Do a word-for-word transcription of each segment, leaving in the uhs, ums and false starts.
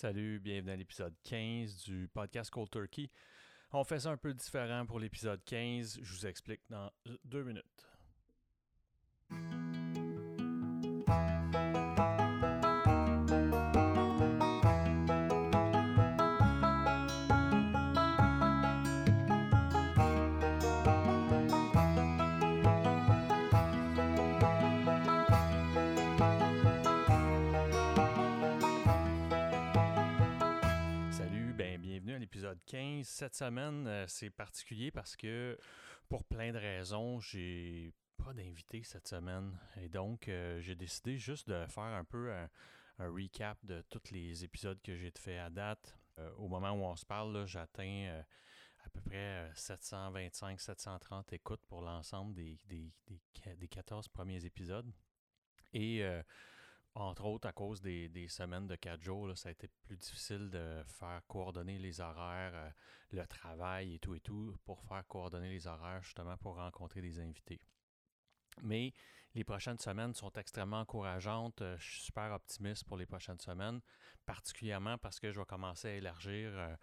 Salut, bienvenue à l'épisode quinze du podcast Cold Turkey. On fait ça un peu différent pour l'épisode quinze, je vous explique dans deux minutes. Épisode quinze. Cette semaine, euh, c'est particulier parce que pour plein de raisons, j'ai pas d'invité cette semaine. Et donc, euh, j'ai décidé juste de faire un peu un, un recap de tous les épisodes que j'ai fait à date. Euh, au moment où on se parle, là, j'atteins euh, à peu près sept cent vingt-cinq à sept cent trente écoutes pour l'ensemble des, des, des, des quatorze premiers épisodes. Et euh, entre autres, à cause des, des semaines de quatre jours, là, ça a été plus difficile de faire coordonner les horaires, euh, le travail et tout et tout, pour faire coordonner les horaires justement pour rencontrer des invités. Mais les prochaines semaines sont extrêmement encourageantes. Je suis super optimiste pour les prochaines semaines, particulièrement parce que je vais commencer à élargir euh,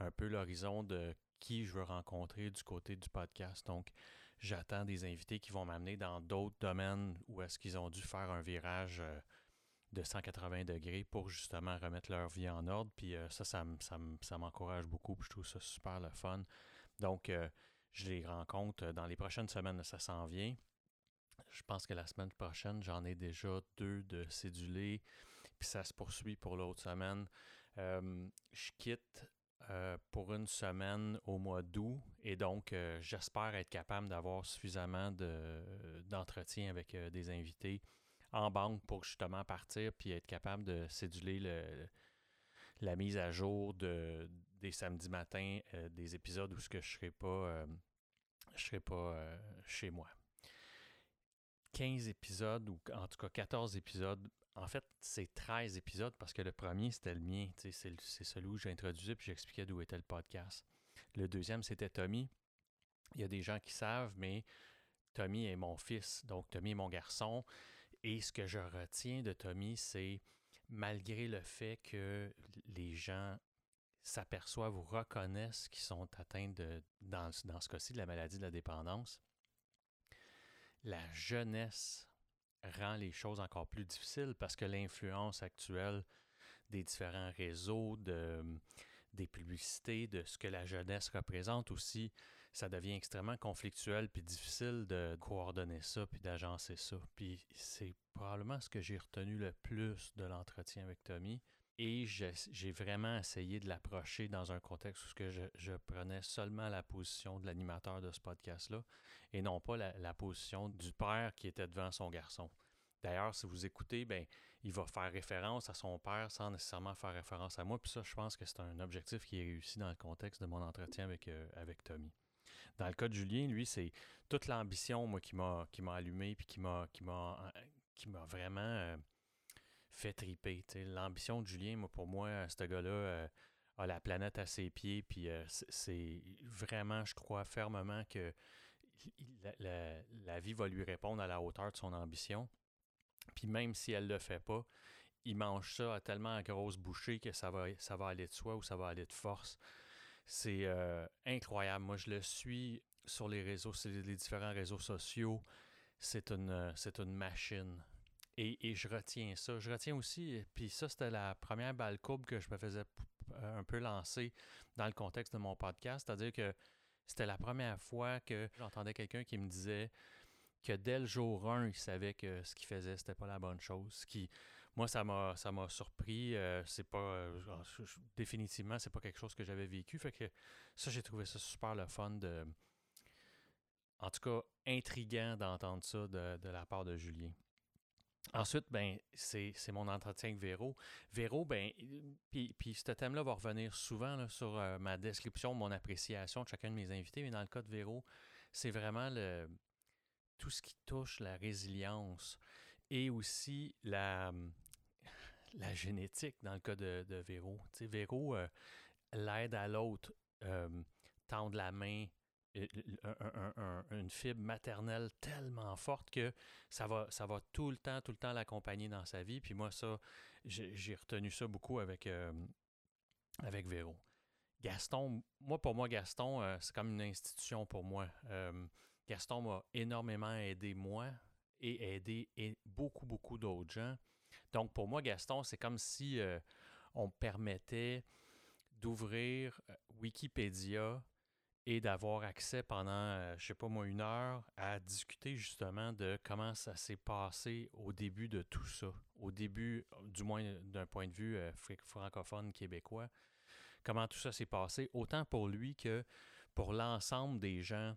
un peu l'horizon de qui je veux rencontrer du côté du podcast. Donc, j'attends des invités qui vont m'amener dans d'autres domaines où est-ce qu'ils ont dû faire un virage euh, de cent quatre-vingts degrés pour justement remettre leur vie en ordre. Puis euh, ça, ça, ça, ça m'encourage beaucoup. Puis je trouve ça super le fun. Donc, euh, je les rencontre dans les prochaines semaines. Ça s'en vient. Je pense que la semaine prochaine, j'en ai déjà deux de cédulés. Puis ça se poursuit pour l'autre semaine. Euh, je quitte euh, pour une semaine au mois d'août. Et donc, euh, j'espère être capable d'avoir suffisamment de, d'entretien avec euh, des invités en banque pour justement partir puis être capable de céduler le, la mise à jour de, des samedis matins, euh, des épisodes où ce que je ne serai pas, euh, je serai pas euh, chez moi. quinze épisodes, ou en tout cas quatorze épisodes, en fait c'est treize épisodes parce que le premier c'était le mien, c'est, c'est celui où j'introduisais puis j'expliquais d'où était le podcast. Le deuxième c'était Tommy. Il y a des gens qui savent, mais Tommy est mon fils, donc Tommy est mon garçon. Et ce que je retiens de Tommy, c'est malgré le fait que les gens s'aperçoivent ou reconnaissent qu'ils sont atteints, de, dans, dans ce cas-ci, de la maladie de la dépendance, la jeunesse rend les choses encore plus difficiles parce que l'influence actuelle des différents réseaux, de, des publicités, de ce que la jeunesse représente aussi, ça devient extrêmement conflictuel puis difficile de coordonner ça puis d'agencer ça. Puis c'est probablement ce que j'ai retenu le plus de l'entretien avec Tommy. Et je, j'ai vraiment essayé de l'approcher dans un contexte où ce que je, je prenais seulement la position de l'animateur de ce podcast-là et non pas la, la position du père qui était devant son garçon. D'ailleurs, si vous écoutez, ben il va faire référence à son père sans nécessairement faire référence à moi. Puis ça, je pense que c'est un objectif qui est réussi dans le contexte de mon entretien avec, euh, avec Tommy. Dans le cas de Julien, lui, c'est toute l'ambition moi, qui m'a, qui m'a allumé puis qui m'a, qui m'a, qui m'a vraiment euh, fait triper. T'sais. L'ambition de Julien, moi, pour moi, ce gars-là euh, a la planète à ses pieds. Puis euh, c'est vraiment, je crois fermement que la, la, la vie va lui répondre à la hauteur de son ambition. Puis même si elle ne le fait pas, il mange ça à tellement à grosse bouchée que ça va, ça va aller de soi ou ça va aller de force. C'est euh, incroyable. Moi, je le suis sur les réseaux, sur les différents réseaux sociaux. C'est une, c'est une machine. Et, et je retiens ça. Je retiens aussi, puis ça, c'était la première balle courbe que je me faisais un peu lancer dans le contexte de mon podcast. C'est-à-dire que c'était la première fois que j'entendais quelqu'un qui me disait que dès le jour un, il savait que ce qu'il faisait, c'était pas la bonne chose. Ce qui... Moi, ça m'a, ça m'a surpris. Euh, c'est pas euh, je, je, définitivement, c'est pas quelque chose que j'avais vécu. Fait que ça, j'ai trouvé ça super le fun de, en tout cas, intriguant d'entendre ça de, de la part de Julien. Ensuite, ben, c'est, c'est mon entretien avec Véro. Véro, ben, puis, puis ce thème-là va revenir souvent là, sur euh, ma description, mon appréciation de chacun de mes invités. Mais dans le cas de Véro, c'est vraiment le tout ce qui touche la résilience et aussi la La génétique, dans le cas de, de Véro. Tu sais, Véro, euh, l'aide à l'autre, euh, tendre la main, un, un, une fibre maternelle tellement forte que ça va, ça va tout le temps, tout le temps l'accompagner dans sa vie. Puis moi, ça, j'ai, j'ai retenu ça beaucoup avec, euh, avec Véro. Gaston, moi, pour moi, Gaston, euh, c'est comme une institution pour moi. Euh, Gaston m'a énormément aidé, moi, et aidé et beaucoup, beaucoup d'autres gens. Donc, pour moi, Gaston, c'est comme si euh, on me permettait d'ouvrir Wikipédia et d'avoir accès pendant, euh, je ne sais pas moi, une heure à discuter justement de comment ça s'est passé au début de tout ça, au début, du moins d'un point de vue euh, francophone québécois, comment tout ça s'est passé, autant pour lui que pour l'ensemble des gens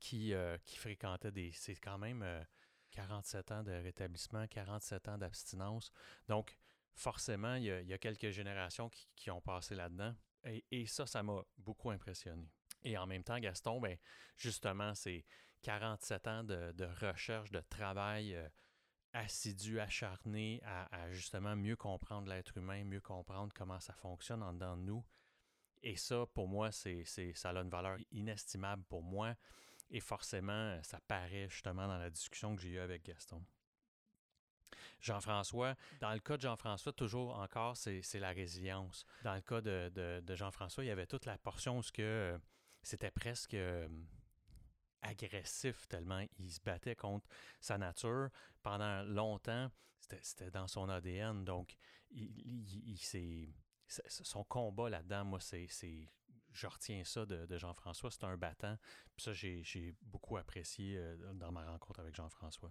qui, euh, qui fréquentaient des... C'est quand même euh, quarante-sept ans de rétablissement, quarante-sept ans d'abstinence. Donc, forcément, il y a, il y a quelques générations qui, qui ont passé là-dedans. Et, et ça, ça m'a beaucoup impressionné. Et en même temps, Gaston, ben, justement, c'est quarante-sept ans de, de recherche, de travail euh, assidu, acharné à, à justement mieux comprendre l'être humain, mieux comprendre comment ça fonctionne en dedans de nous. Et ça, pour moi, c'est, c'est, ça a une valeur inestimable pour moi. Et forcément, ça paraît justement dans la discussion que j'ai eue avec Gaston. Jean-François, dans le cas de Jean-François, toujours encore, c'est, c'est la résilience. Dans le cas de, de, de Jean-François, il y avait toute la portion où que c'était presque euh, agressif tellement il se battait contre sa nature. Pendant longtemps, c'était, c'était dans son A D N. Donc, il, il, il, c'est, c'est, son combat là-dedans, moi, c'est... c'est je retiens ça de, de Jean-François, c'est un battant. Puis ça, j'ai, j'ai beaucoup apprécié euh, dans ma rencontre avec Jean-François.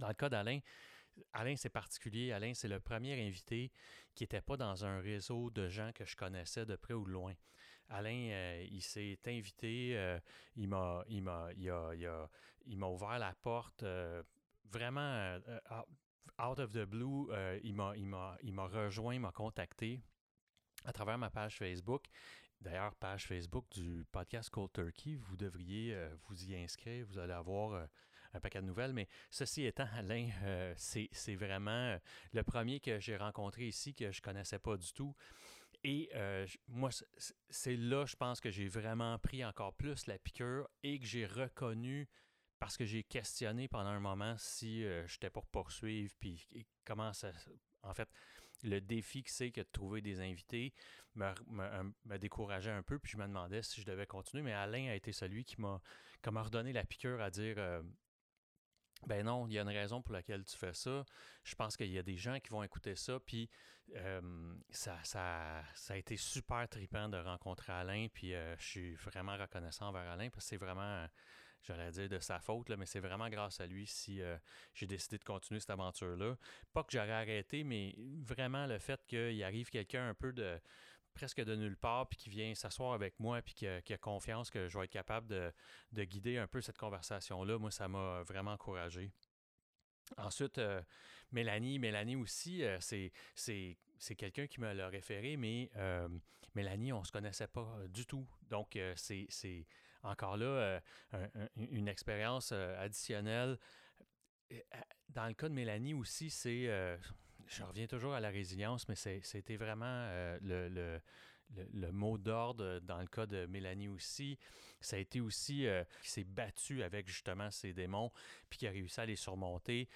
Dans le cas d'Alain, Alain, c'est particulier. Alain, c'est le premier invité qui n'était pas dans un réseau de gens que je connaissais de près ou de loin. Alain, euh, il s'est invité, euh, il, m'a, il, m'a, il, a, il, a, il m'a ouvert la porte euh, vraiment euh, out of the blue. Euh, il, m'a, il, m'a, il m'a rejoint, il m'a contacté à travers ma page Facebook. D'ailleurs, page Facebook du podcast Cold Turkey, vous devriez euh, vous y inscrire, vous allez avoir euh, un paquet de nouvelles. Mais ceci étant, Alain, euh, c'est, c'est vraiment euh, le premier que j'ai rencontré ici que je ne connaissais pas du tout. Et euh, moi, c'est là, je pense, que j'ai vraiment pris encore plus la piqûre et que j'ai reconnu, parce que j'ai questionné pendant un moment si euh, j'étais pour poursuivre, puis comment ça... En fait... Le défi que c'est que de trouver des invités me, me, me décourageait un peu, puis je me demandais si je devais continuer. Mais Alain a été celui qui m'a, qui m'a redonné la piqûre à dire euh, « Ben non, il y a une raison pour laquelle tu fais ça. Je pense qu'il y a des gens qui vont écouter ça. » Puis euh, ça, ça, ça a été super trippant de rencontrer Alain. Puis euh, je suis vraiment reconnaissant envers Alain parce que c'est vraiment, j'allais dire de sa faute, là, mais c'est vraiment grâce à lui si euh, j'ai décidé de continuer cette aventure-là. Pas que j'aurais arrêté, mais vraiment le fait qu'il arrive quelqu'un un peu de presque de nulle part, puis qui vient s'asseoir avec moi, puis qui a, qui a confiance que je vais être capable de, de guider un peu cette conversation-là, moi, ça m'a vraiment encouragé. Ensuite, euh, Mélanie, Mélanie aussi, euh, c'est, c'est, c'est quelqu'un qui me l'a référé, mais euh, Mélanie, on ne se connaissait pas euh, du tout. Donc, euh, c'est... c'est encore là, euh, un, un, une expérience euh, additionnelle. Dans le cas de Mélanie aussi, c'est, euh, je reviens toujours à la résilience, mais c'est, c'était vraiment euh, le, le, le, le mot d'ordre dans le cas de Mélanie aussi. Ça a été aussi euh, qui s'est battu avec justement ses démons, puis qui a réussi à les surmonter.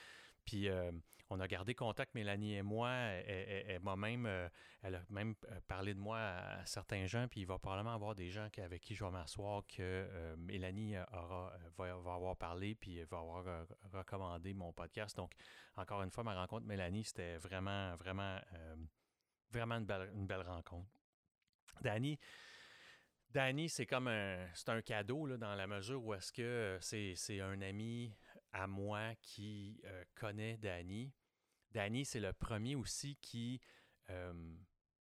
Puis euh, on a gardé contact, Mélanie et moi. Elle, elle, elle m'a même, euh, elle a même parlé de moi à, à certains gens. Puis il va probablement avoir des gens avec qui je vais m'asseoir que euh, Mélanie aura, va, va avoir parlé puis va avoir euh, recommandé mon podcast. Donc, encore une fois, ma rencontre, Mélanie, c'était vraiment, vraiment, euh, vraiment une belle, une belle rencontre. Dany, Dany, c'est comme un, c'est un cadeau là, dans la mesure où est-ce que c'est, c'est un ami... à moi qui euh, connaît Dany. Dany, c'est le premier aussi qui euh,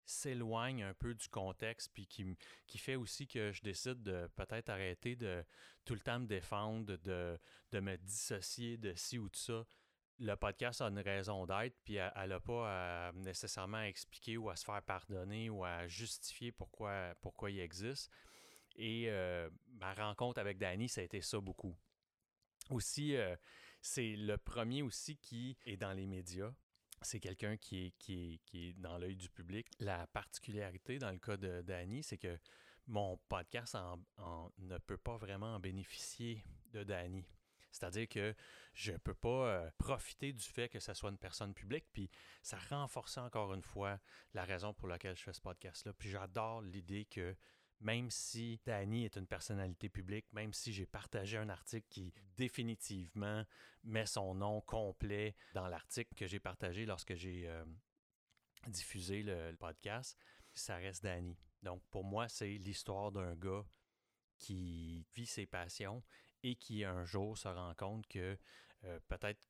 s'éloigne un peu du contexte puis qui, qui fait aussi que je décide de peut-être arrêter de tout le temps me défendre, de, de me dissocier de ci ou de ça. Le podcast a une raison d'être puis elle n'a pas à nécessairement à expliquer ou à se faire pardonner ou à justifier pourquoi, pourquoi il existe. Et euh, ma rencontre avec Dany, ça a été ça beaucoup. Aussi, euh, c'est le premier aussi qui est dans les médias. C'est quelqu'un qui est, qui est, qui est dans l'œil du public. La particularité dans le cas de Dany, c'est que mon podcast en, en, ne peut pas vraiment en bénéficier de Dany. C'est-à-dire que je ne peux pas euh, profiter du fait que ça soit une personne publique, puis ça renforce encore une fois la raison pour laquelle je fais ce podcast-là. Puis j'adore l'idée que même si Dany est une personnalité publique, même si j'ai partagé un article qui définitivement met son nom complet dans l'article que j'ai partagé lorsque j'ai euh, diffusé le, le podcast, ça reste Dany. Donc pour moi, c'est l'histoire d'un gars qui vit ses passions et qui un jour se rend compte que euh, peut-être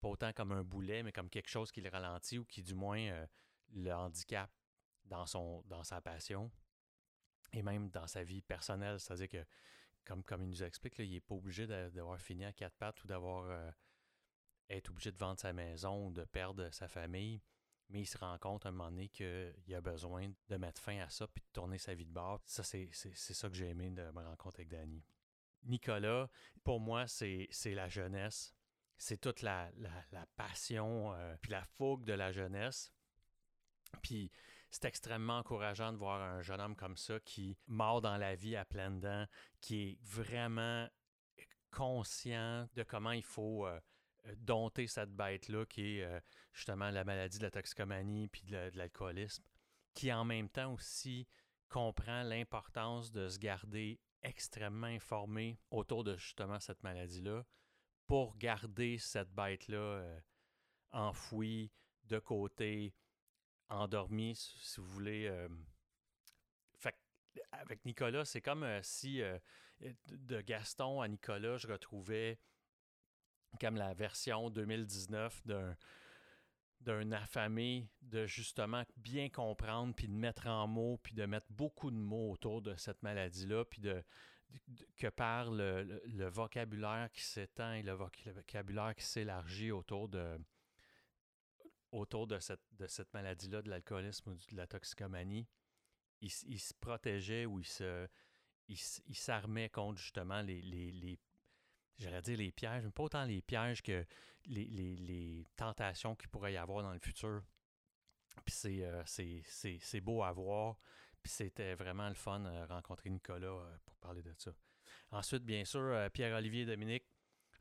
pas autant comme un boulet, mais comme quelque chose qui le ralentit ou qui du moins euh, le handicap dans, son, dans sa passion et même dans sa vie personnelle. C'est-à-dire que, comme, comme il nous explique, là, il n'est pas obligé d'avoir fini à quatre pattes ou d'avoir euh, être obligé de vendre sa maison ou de perdre sa famille, mais il se rend compte à un moment donné qu'il a besoin de mettre fin à ça puis de tourner sa vie de bord. Ça, c'est, c'est, c'est ça que j'ai aimé de me rencontrer avec Dany. Nicolas, pour moi, c'est, c'est la jeunesse. C'est toute la, la, la passion euh, puis la fougue de la jeunesse. Puis c'est extrêmement encourageant de voir un jeune homme comme ça qui mord dans la vie à pleines dents, qui est vraiment conscient de comment il faut euh, dompter cette bête-là qui est euh, justement la maladie de la toxicomanie puis de, de l'alcoolisme, qui en même temps aussi comprend l'importance de se garder extrêmement informé autour de justement cette maladie-là pour garder cette bête-là euh, enfouie, de côté, endormie, si vous voulez. Euh... Fait avec Nicolas, c'est comme euh, si euh, de Gaston à Nicolas, je retrouvais comme la version deux mille dix-neuf d'un, d'un affamé, de justement bien comprendre, puis de mettre en mots, puis de mettre beaucoup de mots autour de cette maladie-là, puis de, de, que par le, le, le vocabulaire qui s'étend et le vocabulaire qui s'élargit autour de, autour de cette, de cette maladie-là, de l'alcoolisme ou de la toxicomanie, il, il se protégeait ou il, se, il, il s'armait contre justement les, les, les j'allais dire les pièges, mais pas autant les pièges que les, les, les tentations qu'il pourrait y avoir dans le futur. Puis c'est, euh, c'est, c'est, c'est beau à voir. Puis c'était vraiment le fun de euh, rencontrer Nicolas euh, pour parler de ça. Ensuite, bien sûr, euh, Pierre-Olivier et Dominique,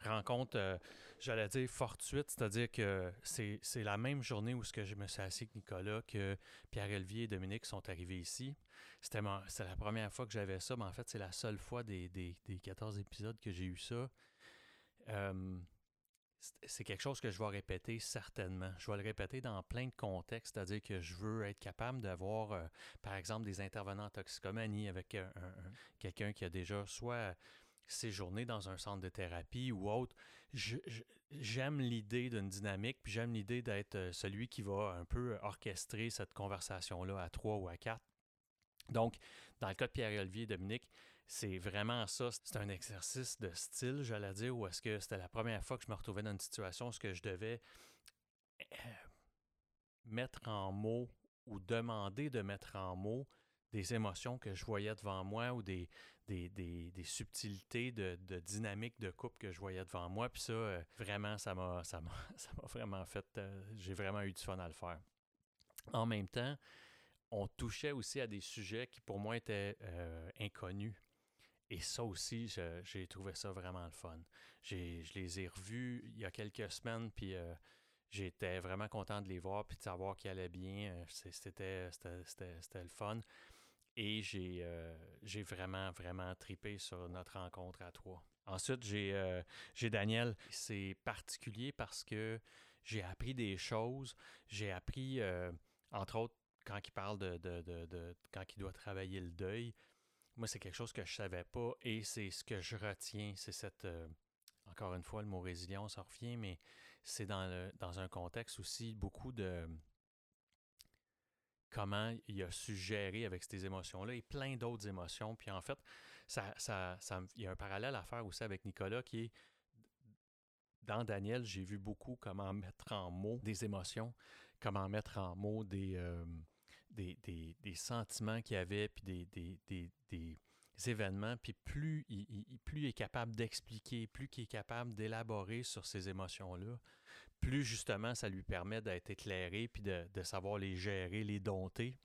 rencontre, euh, j'allais dire, fortuite. C'est-à-dire que c'est, c'est la même journée où ce que je me suis assis avec Nicolas que Pierre-Olivier et Dominique sont arrivés ici. C'était, mon, c'était la première fois que j'avais ça, mais en fait, c'est la seule fois des, des, des quatorze épisodes que j'ai eu ça. Euh, c'est quelque chose que je vais répéter certainement. Je vais le répéter dans plein de contextes, c'est-à-dire que je veux être capable d'avoir, euh, par exemple, des intervenants en toxicomanie avec un, un, un, quelqu'un qui a déjà soit séjourné dans un centre de thérapie ou autre. Je, je, j'aime l'idée d'une dynamique, puis j'aime l'idée d'être celui qui va un peu orchestrer cette conversation-là à trois ou à quatre. Donc, dans le cas de Pierre-Olivier et Dominique, c'est vraiment ça. C'est un exercice de style, j'allais dire, où est-ce que c'était la première fois que je me retrouvais dans une situation où est-ce que je devais euh, mettre en mots ou demander de mettre en mots des émotions que je voyais devant moi ou des, des, des, des subtilités de, de dynamique de couple que je voyais devant moi. Puis ça, euh, vraiment, ça m'a, ça m'a, ça m'a vraiment fait... Euh, j'ai vraiment eu du fun à le faire. En même temps, on touchait aussi à des sujets qui, pour moi, étaient euh, inconnus. Et ça aussi, je, j'ai trouvé ça vraiment le fun. J'ai, je les ai revus il y a quelques semaines, puis euh, j'étais vraiment content de les voir, puis de savoir qu'ils allaient bien. C'est, c'était, c'était, c'était, c'était le fun. Et j'ai, euh, j'ai vraiment, vraiment tripé sur notre rencontre à trois. Ensuite, j'ai, euh, j'ai Daniel. C'est particulier parce que j'ai appris des choses. J'ai appris, euh, entre autres, quand il parle de, de, de, de... quand il doit travailler le deuil. Moi, c'est quelque chose que je ne savais pas et c'est ce que je retiens. C'est cette... Euh, encore une fois, le mot résilience, ça revient, mais c'est dans, le, dans un contexte aussi beaucoup de... comment il a su gérer avec ces émotions-là et plein d'autres émotions. Puis en fait, ça, ça, ça, il y a un parallèle à faire aussi avec Nicolas qui est... Dans Daniel, j'ai vu beaucoup comment mettre en mots des émotions, comment mettre en mots des... Euh, Des, des, des sentiments qu'il y avait, puis des, des, des, des événements, puis plus il, il, plus il est capable d'expliquer, plus il est capable d'élaborer sur ces émotions-là, plus justement ça lui permet d'être éclairé, puis de, de savoir les gérer, les dompter.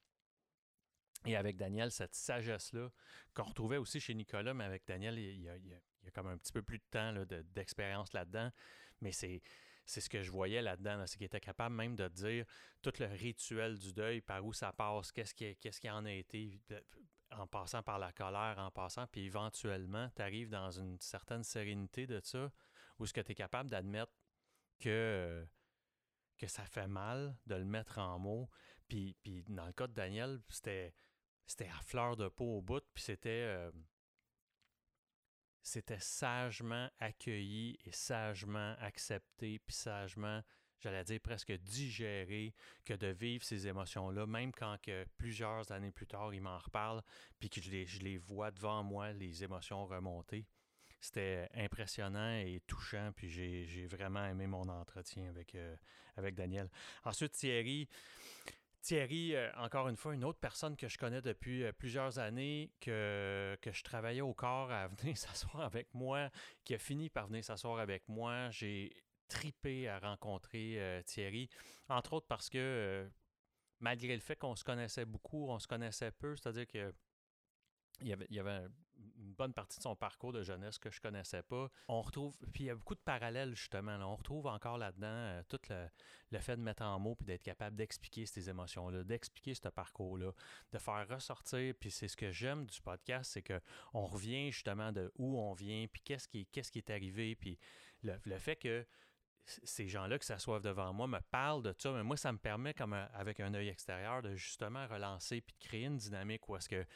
Et avec Daniel, cette sagesse-là, qu'on retrouvait aussi chez Nicolas, mais avec Daniel, il y a, il y a, il y a comme un petit peu plus de temps là, de, d'expérience là-dedans. Mais c'est, c'est ce que je voyais là-dedans, là, c'est qu'il était capable même de dire tout le rituel du deuil, par où ça passe, qu'est-ce qui, qu'est-ce qui en a été, en passant par la colère, en passant, puis éventuellement, tu arrives dans une certaine sérénité de ça, où est-ce que tu es capable d'admettre que... que ça fait mal de le mettre en mots. Puis, puis dans le cas de Daniel, c'était, c'était à fleur de peau au bout, puis c'était, euh, c'était sagement accueilli et sagement accepté, puis sagement, j'allais dire presque digéré, que de vivre ces émotions-là, même quand que plusieurs années plus tard, ils m'en reparlent, puis que je les, je les vois devant moi, les émotions remonter. C'était impressionnant et touchant, puis j'ai, j'ai vraiment aimé mon entretien avec, euh, avec Daniel. Ensuite, Thierry. Thierry, euh, encore une fois, une autre personne que je connais depuis euh, plusieurs années, que, que je travaillais au corps à venir s'asseoir avec moi, qui a fini par venir s'asseoir avec moi. J'ai tripé à rencontrer euh, Thierry, entre autres parce que, euh, malgré le fait qu'on se connaissait beaucoup, on se connaissait peu, c'est-à-dire que Il y, avait, il y avait une bonne partie de son parcours de jeunesse que je ne connaissais pas. On retrouve, puis il y a beaucoup de parallèles justement, là. On retrouve encore là-dedans euh, tout le, le fait de mettre en mots puis d'être capable d'expliquer ces émotions-là, d'expliquer ce parcours-là, de faire ressortir. Puis c'est ce que j'aime du podcast, c'est qu'on revient justement de où on vient, puis qu'est-ce qui, qu'est-ce qui est arrivé, puis le, le fait que ces gens-là qui s'assoivent devant moi me parlent de ça, mais moi, ça me permet, comme un, avec un œil extérieur, de justement relancer puis de créer une dynamique où est-ce que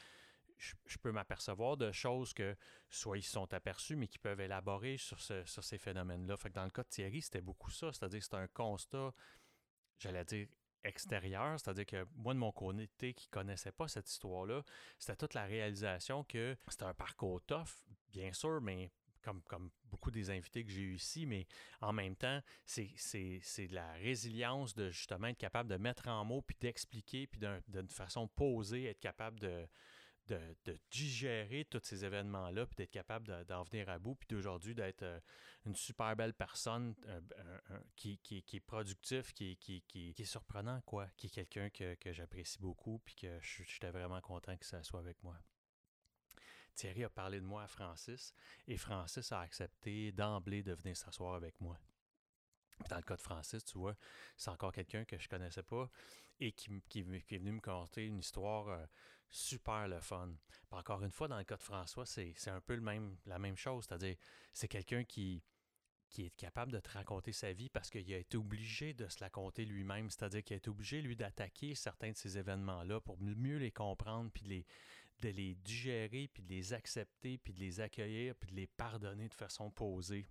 Je, je peux m'apercevoir de choses que soit ils se sont aperçus, mais qui peuvent élaborer sur, ce, sur ces phénomènes-là. Fait que dans le cas de Thierry, c'était beaucoup ça. C'est-à-dire que c'était un constat, j'allais dire, extérieur. C'est-à-dire que moi, de mon côté, qui ne connaissais pas cette histoire-là, c'était toute la réalisation que c'était un parcours tough, bien sûr, mais comme, comme beaucoup des invités que j'ai eu ici, mais en même temps, c'est, c'est, c'est de la résilience de justement être capable de mettre en mots, puis d'expliquer, puis d'un, d'une façon posée, être capable de... De, de digérer tous ces événements-là, puis d'être capable de, d'en venir à bout, puis d'aujourd'hui d'être euh, une super belle personne euh, euh, qui, qui, qui est productif, qui, qui, qui, qui est surprenant, quoi, qui est quelqu'un que, que j'apprécie beaucoup, puis que j'étais vraiment content que ça soit avec moi. Thierry a parlé de moi à Francis, et Francis a accepté d'emblée de venir s'asseoir avec moi. Dans le cas de Francis, tu vois, c'est encore quelqu'un que je connaissais pas et qui, qui, qui est venu me conter une histoire euh, super le fun. Puis encore une fois, dans le cas de François, c'est, c'est un peu le même, la même chose. C'est-à-dire, c'est quelqu'un qui, qui est capable de te raconter sa vie parce qu'il a été obligé de se la conter lui-même. C'est-à-dire qu'il a été obligé, lui, d'attaquer certains de ces événements-là pour mieux les comprendre, puis de les, de les digérer, puis de les accepter, puis de les accueillir, puis de les pardonner de façon posée.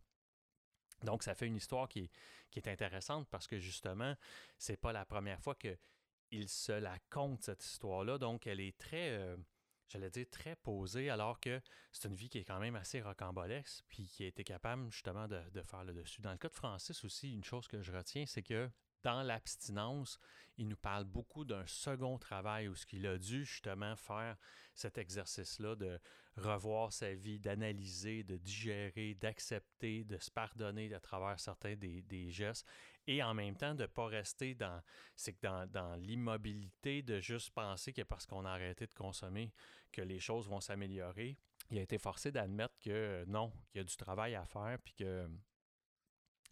Donc, ça fait une histoire qui est, qui est intéressante parce que, justement, c'est pas la première fois qu'il se la conte, cette histoire-là. Donc, elle est très, euh, j'allais dire, très posée, alors que c'est une vie qui est quand même assez rocambolesque puis qui a été capable, justement, de, de faire le dessus. Dans le cas de Francis aussi, une chose que je retiens, c'est que dans l'abstinence, il nous parle beaucoup d'un second travail où il a dû justement faire cet exercice-là de revoir sa vie, d'analyser, de digérer, d'accepter, de se pardonner à travers certains des, des gestes et en même temps de ne pas rester dans, c'est que dans, dans l'immobilité de juste penser que parce qu'on a arrêté de consommer que les choses vont s'améliorer. Il a été forcé d'admettre que non, qu'il y a du travail à faire puis que...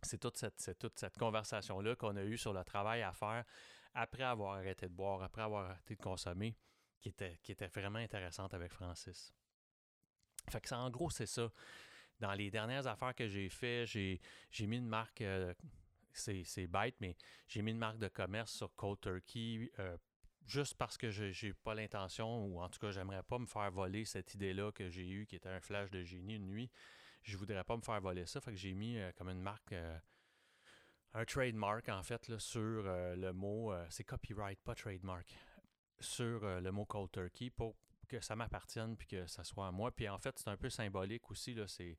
C'est toute, cette, c'est toute cette conversation-là qu'on a eue sur le travail à faire après avoir arrêté de boire, après avoir arrêté de consommer, qui était, qui était vraiment intéressante avec Francis. Fait que ça, en gros, c'est ça. Dans les dernières affaires que j'ai faites, j'ai, j'ai mis une marque, euh, c'est, c'est bête, mais j'ai mis une marque de commerce sur Cold Turkey euh, juste parce que je n'ai pas l'intention, ou en tout cas, j'aimerais pas me faire voler cette idée-là que j'ai eue, qui était un flash de génie une nuit. Je ne voudrais pas me faire voler ça. Fait que j'ai mis euh, comme une marque, euh, un trademark, en fait, là, sur euh, le mot, euh, c'est copyright, pas trademark, sur euh, le mot Cold Turkey pour que ça m'appartienne puis que ça soit à moi. Puis en fait, c'est un peu symbolique aussi. Là, c'est,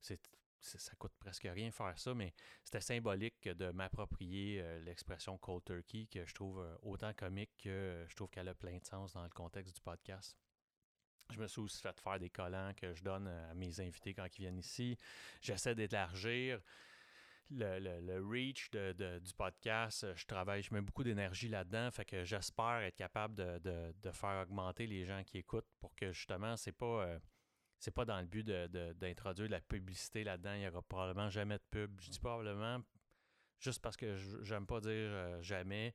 c'est, c'est, ça coûte presque rien faire ça, mais c'était symbolique de m'approprier euh, l'expression Cold Turkey que je trouve euh, autant comique que euh, je trouve qu'elle a plein de sens dans le contexte du podcast. Je me suis aussi fait faire des collants que je donne à mes invités quand ils viennent ici. J'essaie d'élargir. le, le, le reach de, de, du podcast. Je travaille, je mets beaucoup d'énergie là-dedans. Fait que j'espère être capable de, de, de faire augmenter les gens qui écoutent pour que justement, c'est pas, euh, c'est pas dans le but de, de, d'introduire de la publicité là-dedans. Il n'y aura probablement jamais de pub. Je dis probablement juste parce que j'aime pas dire euh, jamais.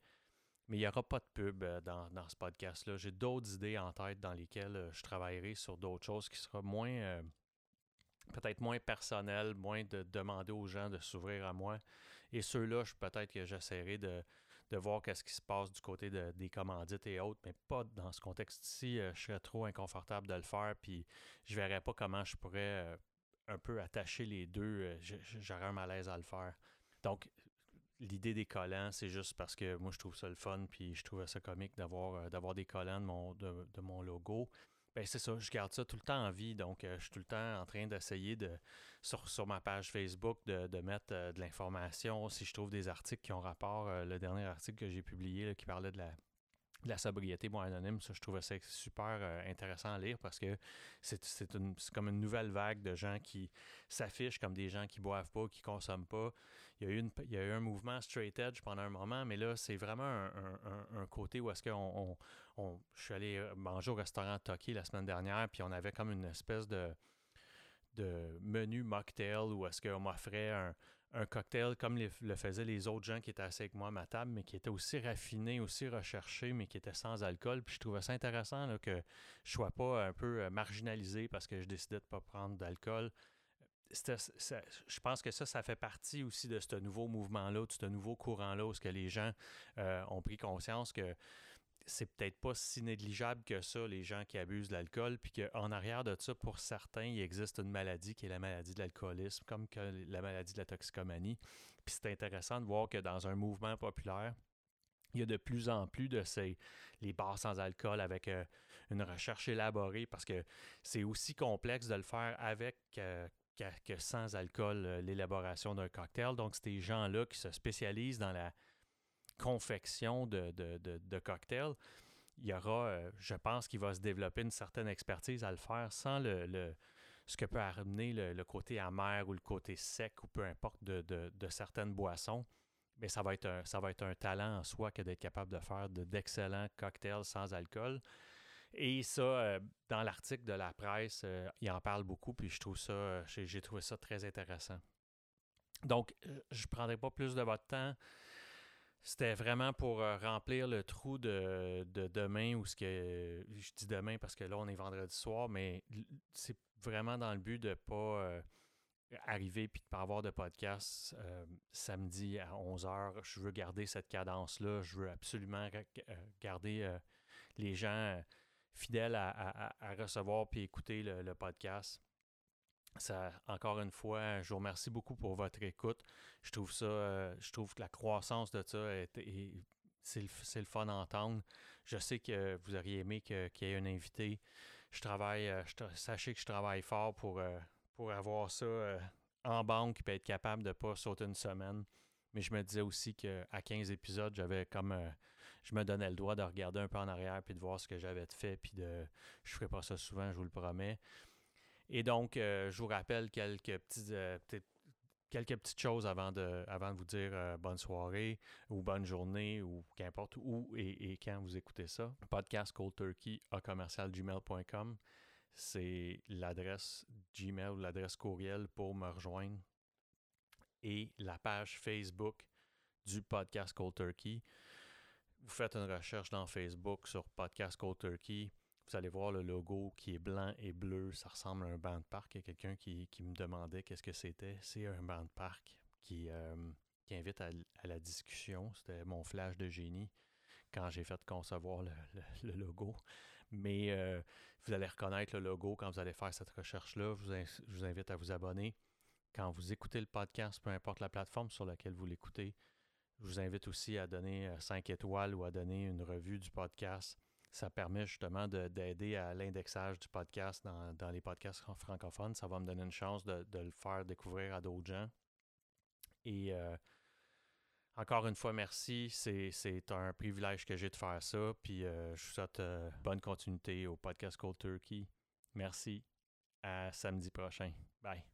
Mais il n'y aura pas de pub dans, dans ce podcast-là. J'ai d'autres idées en tête dans lesquelles je travaillerai sur d'autres choses qui seront moins, euh, peut-être moins personnelles, moins de demander aux gens de s'ouvrir à moi. Et ceux-là, je, peut-être que j'essaierai de, de voir qu'est-ce qui se passe du côté de, des commandites et autres, mais pas dans ce contexte-ci. Je serais trop inconfortable de le faire, puis je ne verrais pas comment je pourrais un peu attacher les deux. J'aurais un malaise à le faire. Donc, l'idée des collants, c'est juste parce que moi, je trouve ça le fun, puis je trouvais ça comique d'avoir, euh, d'avoir des collants de mon, de, de mon logo. Bien, c'est ça, je garde ça tout le temps en vie, donc euh, je suis tout le temps en train d'essayer, de sur, sur ma page Facebook, de, de mettre euh, de l'information. Si je trouve des articles qui ont rapport, euh, le dernier article que j'ai publié là, qui parlait de la, de la sobriété moins anonyme, ça, je trouvais ça super euh, intéressant à lire parce que c'est, c'est, une, c'est comme une nouvelle vague de gens qui s'affichent comme des gens qui ne boivent pas, qui ne consomment pas. Il y, a eu une, il y a eu un mouvement straight edge pendant un moment, mais là, c'est vraiment un, un, un côté où est-ce qu'on... On, on, je suis allé manger au restaurant Tokyo la semaine dernière, puis on avait comme une espèce de, de menu mocktail où est-ce qu'on m'offrait un, un cocktail comme les, le faisaient les autres gens qui étaient assis avec moi à ma table, mais qui était aussi raffiné, aussi recherché, mais qui était sans alcool. Puis je trouvais ça intéressant là, que je ne sois pas un peu marginalisé parce que je décidais de ne pas prendre d'alcool. C'était, ça, je pense que ça, ça fait partie aussi de ce nouveau mouvement-là, de ce nouveau courant-là, où les gens euh, ont pris conscience que c'est peut-être pas si négligeable que ça, les gens qui abusent de l'alcool, puis qu'en arrière de ça, pour certains, il existe une maladie qui est la maladie de l'alcoolisme, comme que la maladie de la toxicomanie. Puis c'est intéressant de voir que dans un mouvement populaire, il y a de plus en plus de ces les bars sans alcool avec... Euh, une recherche élaborée, parce que c'est aussi complexe de le faire avec euh, que, que sans alcool, euh, l'élaboration d'un cocktail. Donc, c'est des gens-là qui se spécialisent dans la confection de, de, de, de cocktails. Il y aura, euh, je pense qu'il va se développer une certaine expertise à le faire sans le, le, ce que peut amener le, le côté amer ou le côté sec ou peu importe de, de, de certaines boissons. Mais ça va être un, ça va être un talent en soi que d'être capable de faire de, d'excellents cocktails sans alcool. Et ça, euh, dans l'article de la presse, euh, il en parle beaucoup, puis je trouve ça, euh, j'ai, j'ai trouvé ça très intéressant. Donc, je ne prendrai pas plus de votre temps. C'était vraiment pour euh, remplir le trou de, de demain, ou ce que euh, je dis demain parce que là, on est vendredi soir, mais c'est vraiment dans le but de ne pas euh, arriver puis de ne pas avoir de podcast euh, samedi à onze heures. Je veux garder cette cadence-là. Je veux absolument ra- garder euh, les gens... Euh, fidèle à, à, à recevoir puis écouter le, le podcast. Ça, encore une fois, je vous remercie beaucoup pour votre écoute. Je trouve ça, euh, je trouve que la croissance de ça, est, est, c'est, le, c'est le fun à entendre. Je sais que vous auriez aimé que, qu'il y ait un invité. Je travaille, je, sachez que je travaille fort pour, euh, pour avoir ça euh, en banque et être capable de ne pas sauter une semaine. Mais je me disais aussi qu'à quinze épisodes, j'avais comme... Euh, je me donnais le droit de regarder un peu en arrière puis de voir ce que j'avais fait, puis de je ferai pas ça souvent, je vous le promets. Et donc, euh, je vous rappelle quelques petites, euh, petites, quelques petites choses avant de, avant de vous dire euh, bonne soirée ou bonne journée ou qu'importe où et, et quand vous écoutez ça. Podcast Cold Turkey à commercial gmail point com. C'est l'adresse Gmail, l'adresse courriel pour me rejoindre. Et la page Facebook du podcast Cold Turkey. Vous faites une recherche dans Facebook sur Podcast Cold Turkey. Vous allez voir le logo qui est blanc et bleu. Ça ressemble à un banc de parc. Il y a quelqu'un qui, qui me demandait qu'est-ce que c'était. C'est un banc de parc qui, euh, qui invite à, à la discussion. C'était mon flash de génie quand j'ai fait concevoir le, le, le logo. Mais euh, vous allez reconnaître le logo quand vous allez faire cette recherche-là. Je vous, in- je vous invite à vous abonner. Quand vous écoutez le podcast, peu importe la plateforme sur laquelle vous l'écoutez, je vous invite aussi à donner cinq étoiles ou à donner une revue du podcast. Ça permet justement de, d'aider à l'indexage du podcast dans, dans les podcasts francophones. Ça va me donner une chance de, de le faire découvrir à d'autres gens. Et euh, encore une fois, merci. C'est, c'est un privilège que j'ai de faire ça. Puis euh, je vous souhaite euh, bonne continuité au podcast Cold Turkey. Merci. À samedi prochain. Bye.